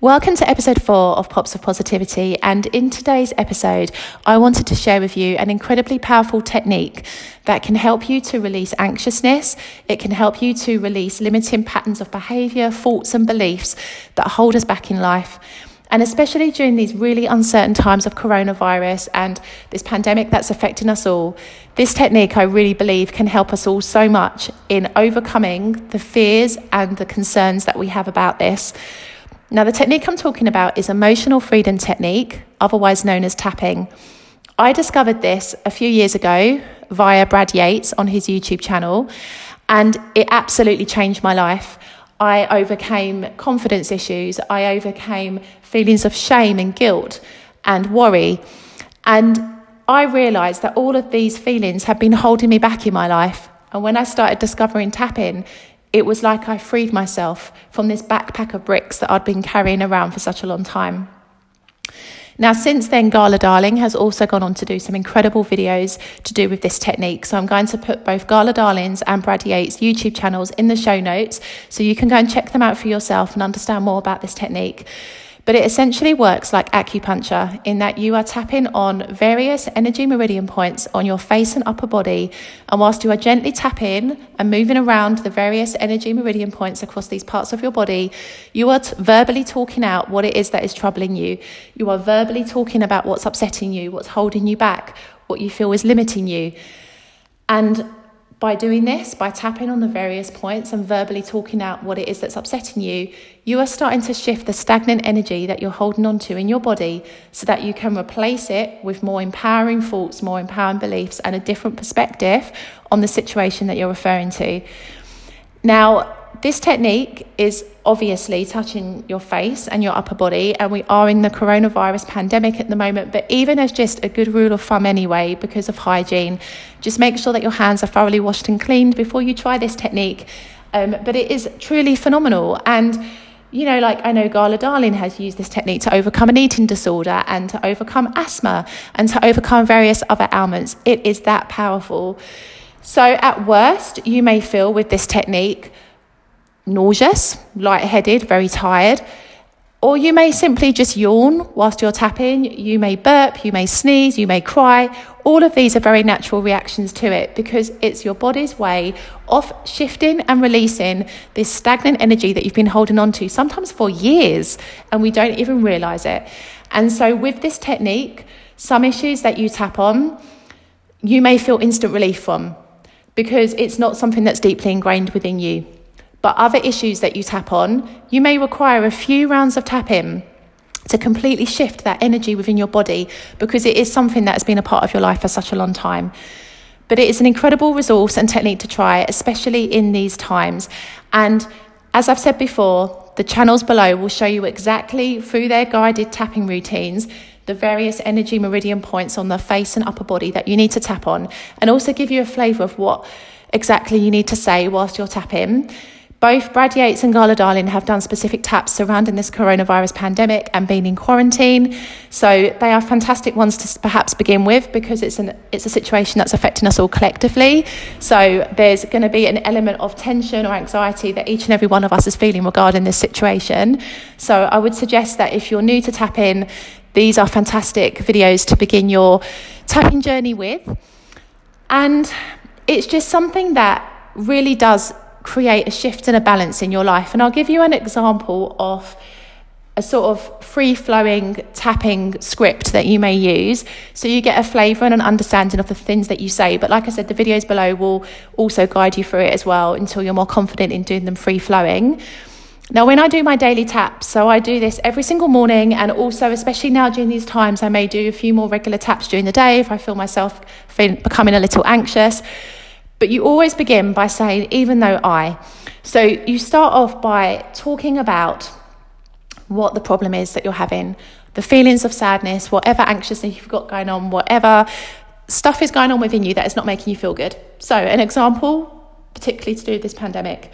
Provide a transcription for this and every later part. Welcome to episode 4 of Pops of Positivity, and in today's episode I wanted to share with you an incredibly powerful technique that can help you to release anxiousness. It can help you to release limiting patterns of behaviour, thoughts and beliefs that hold us back in life. And especially during these really uncertain times of coronavirus and this pandemic that's affecting us all, this technique I really believe can help us all so much in overcoming the fears and the concerns that we have about this. Now, the technique I'm talking about is Emotional Freedom Technique, otherwise known as tapping. I discovered this a few years ago via Brad Yates on his YouTube channel, and it absolutely changed my life. I overcame confidence issues. I overcame feelings of shame and guilt and worry. And I realised that all of these feelings had been holding me back in my life. And when I started discovering tapping, it was like I freed myself from this backpack of bricks that I'd been carrying around for such a long time. Now, since then, Gala Darling has also gone on to do some incredible videos to do with this technique. So I'm going to put both Gala Darling's and Brad Yates' YouTube channels in the show notes, so you can go and check them out for yourself and understand more about this technique. But it essentially works like acupuncture in that you are tapping on various energy meridian points on your face and upper body. And whilst you are gently tapping and moving around the various energy meridian points across these parts of your body, you are verbally talking out what it is that is troubling you. You are verbally talking about what's upsetting you, what's holding you back, what you feel is limiting you. And by doing this, by tapping on the various points and verbally talking out what it is that's upsetting you, you are starting to shift the stagnant energy that you're holding on to in your body so that you can replace it with more empowering thoughts, more empowering beliefs, and a different perspective on the situation that you're referring to. Now, this technique is obviously touching your face and your upper body, and we are in the coronavirus pandemic at the moment, but even as just a good rule of thumb anyway, because of hygiene, just make sure that your hands are thoroughly washed and cleaned before you try this technique. But it is truly phenomenal. And you know, like I know Gala Darling has used this technique to overcome an eating disorder and to overcome asthma and to overcome various other ailments. It is that powerful. So at worst, you may feel with this technique nauseous, lightheaded, very tired, or you may simply just yawn whilst you're tapping. You may burp, you may sneeze, you may cry. All of these are very natural reactions to it, because it's your body's way of shifting and releasing this stagnant energy that you've been holding on to, sometimes for years, and we don't even realize it. And so with this technique, some issues that you tap on, you may feel instant relief from, because it's not something that's deeply ingrained within you. But other issues that you tap on, you may require a few rounds of tapping to completely shift that energy within your body, because it is something that has been a part of your life for such a long time. But it is an incredible resource and technique to try, especially in these times. And as I've said before, the channels below will show you exactly through their guided tapping routines the various energy meridian points on the face and upper body that you need to tap on, and also give you a flavour of what exactly you need to say whilst you're tapping. Both Brad Yates and Gala Darling have done specific taps surrounding this coronavirus pandemic and being in quarantine. So they are fantastic ones to perhaps begin with, because it's a situation that's affecting us all collectively. So there's going to be an element of tension or anxiety that each and every one of us is feeling regarding this situation. So I would suggest that if you're new to tapping, these are fantastic videos to begin your tapping journey with. And it's just something that really does create a shift and a balance in your life. And I'll give you an example of a sort of free-flowing tapping script that you may use, so you get a flavour and an understanding of the things that you say. But like I said, the videos below will also guide you through it as well, until you're more confident in doing them free-flowing. Now, when I do my daily taps, so I do this every single morning, and also especially now during these times, I may do a few more regular taps during the day if I feel myself becoming a little anxious. But you always begin by saying, "even though I." So you start off by talking about what the problem is that you're having, the feelings of sadness, whatever anxiousness you've got going on, whatever stuff is going on within you that is not making you feel good. So an example, particularly to do with this pandemic,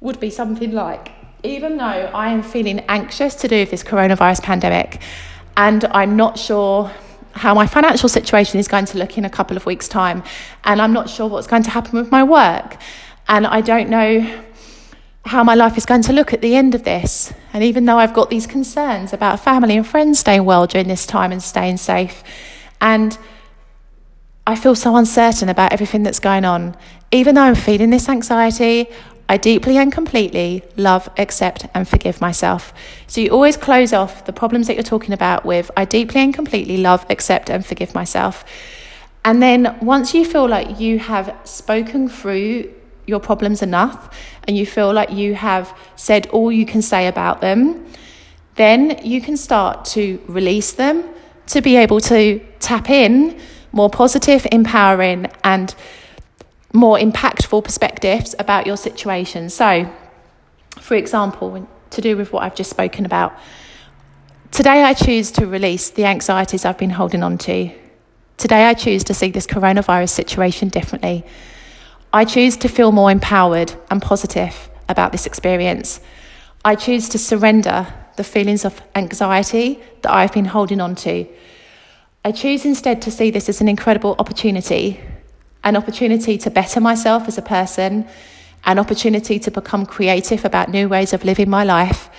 would be something like, "even though I am feeling anxious to do with this coronavirus pandemic, and I'm not sure how my financial situation is going to look in a couple of weeks' time, and I'm not sure what's going to happen with my work, and I don't know how my life is going to look at the end of this, And even though I've got these concerns about family and friends staying well during this time and staying safe, and I feel so uncertain about everything that's going on, even though I'm feeling this anxiety, I deeply and completely love, accept and forgive myself. So you always close off the problems that you're talking about with, I deeply and completely love, accept and forgive myself. And then once you feel like you have spoken through your problems enough and you feel like you have said all you can say about them, then you can start to release them to be able to tap in more positive, empowering and more impactful perspectives about your situation. So, for example, to do with what I've just spoken about, today I choose to release the anxieties I've been holding on to. Today I choose to see this coronavirus situation differently. I choose to feel more empowered and positive about this experience. I choose to surrender the feelings of anxiety that I've been holding on to. I choose instead to see this as an incredible opportunity, an opportunity to better myself as a person, an opportunity to become creative about new ways of living my life,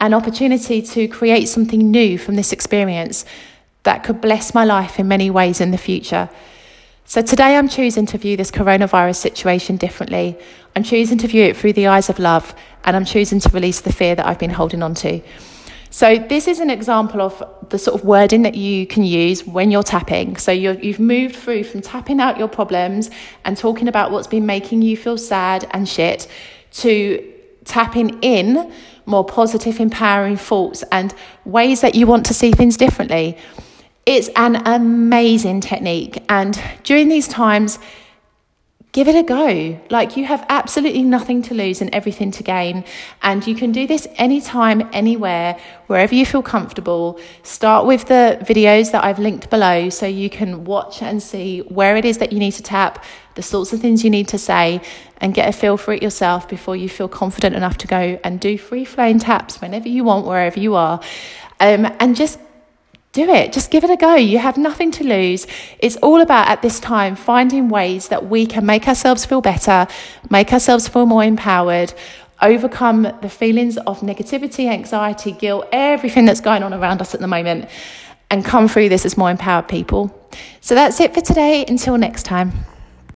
an opportunity to create something new from this experience that could bless my life in many ways in the future. So today I'm choosing to view this coronavirus situation differently. I'm choosing to view it through the eyes of love, and I'm choosing to release the fear that I've been holding on to. So this is an example of the sort of wording that you can use when you're tapping. So you've moved through from tapping out your problems and talking about what's been making you feel sad and shit to tapping in more positive, empowering thoughts and ways that you want to see things differently. It's an amazing technique, and during these times, give it a go. Like, you have absolutely nothing to lose and everything to gain, and you can do this anytime, anywhere, wherever you feel comfortable. Start with the videos that I've linked below so you can watch and see where it is that you need to tap, the sorts of things you need to say, and get a feel for it yourself before you feel confident enough to go and do free-flowing taps whenever you want, wherever you are, and just do it. Just give it a go. You have nothing to lose. It's all about, at this time, finding ways that we can make ourselves feel better, make ourselves feel more empowered, overcome the feelings of negativity, anxiety, guilt, everything that's going on around us at the moment, and come through this as more empowered people. So that's it for today. Until next time.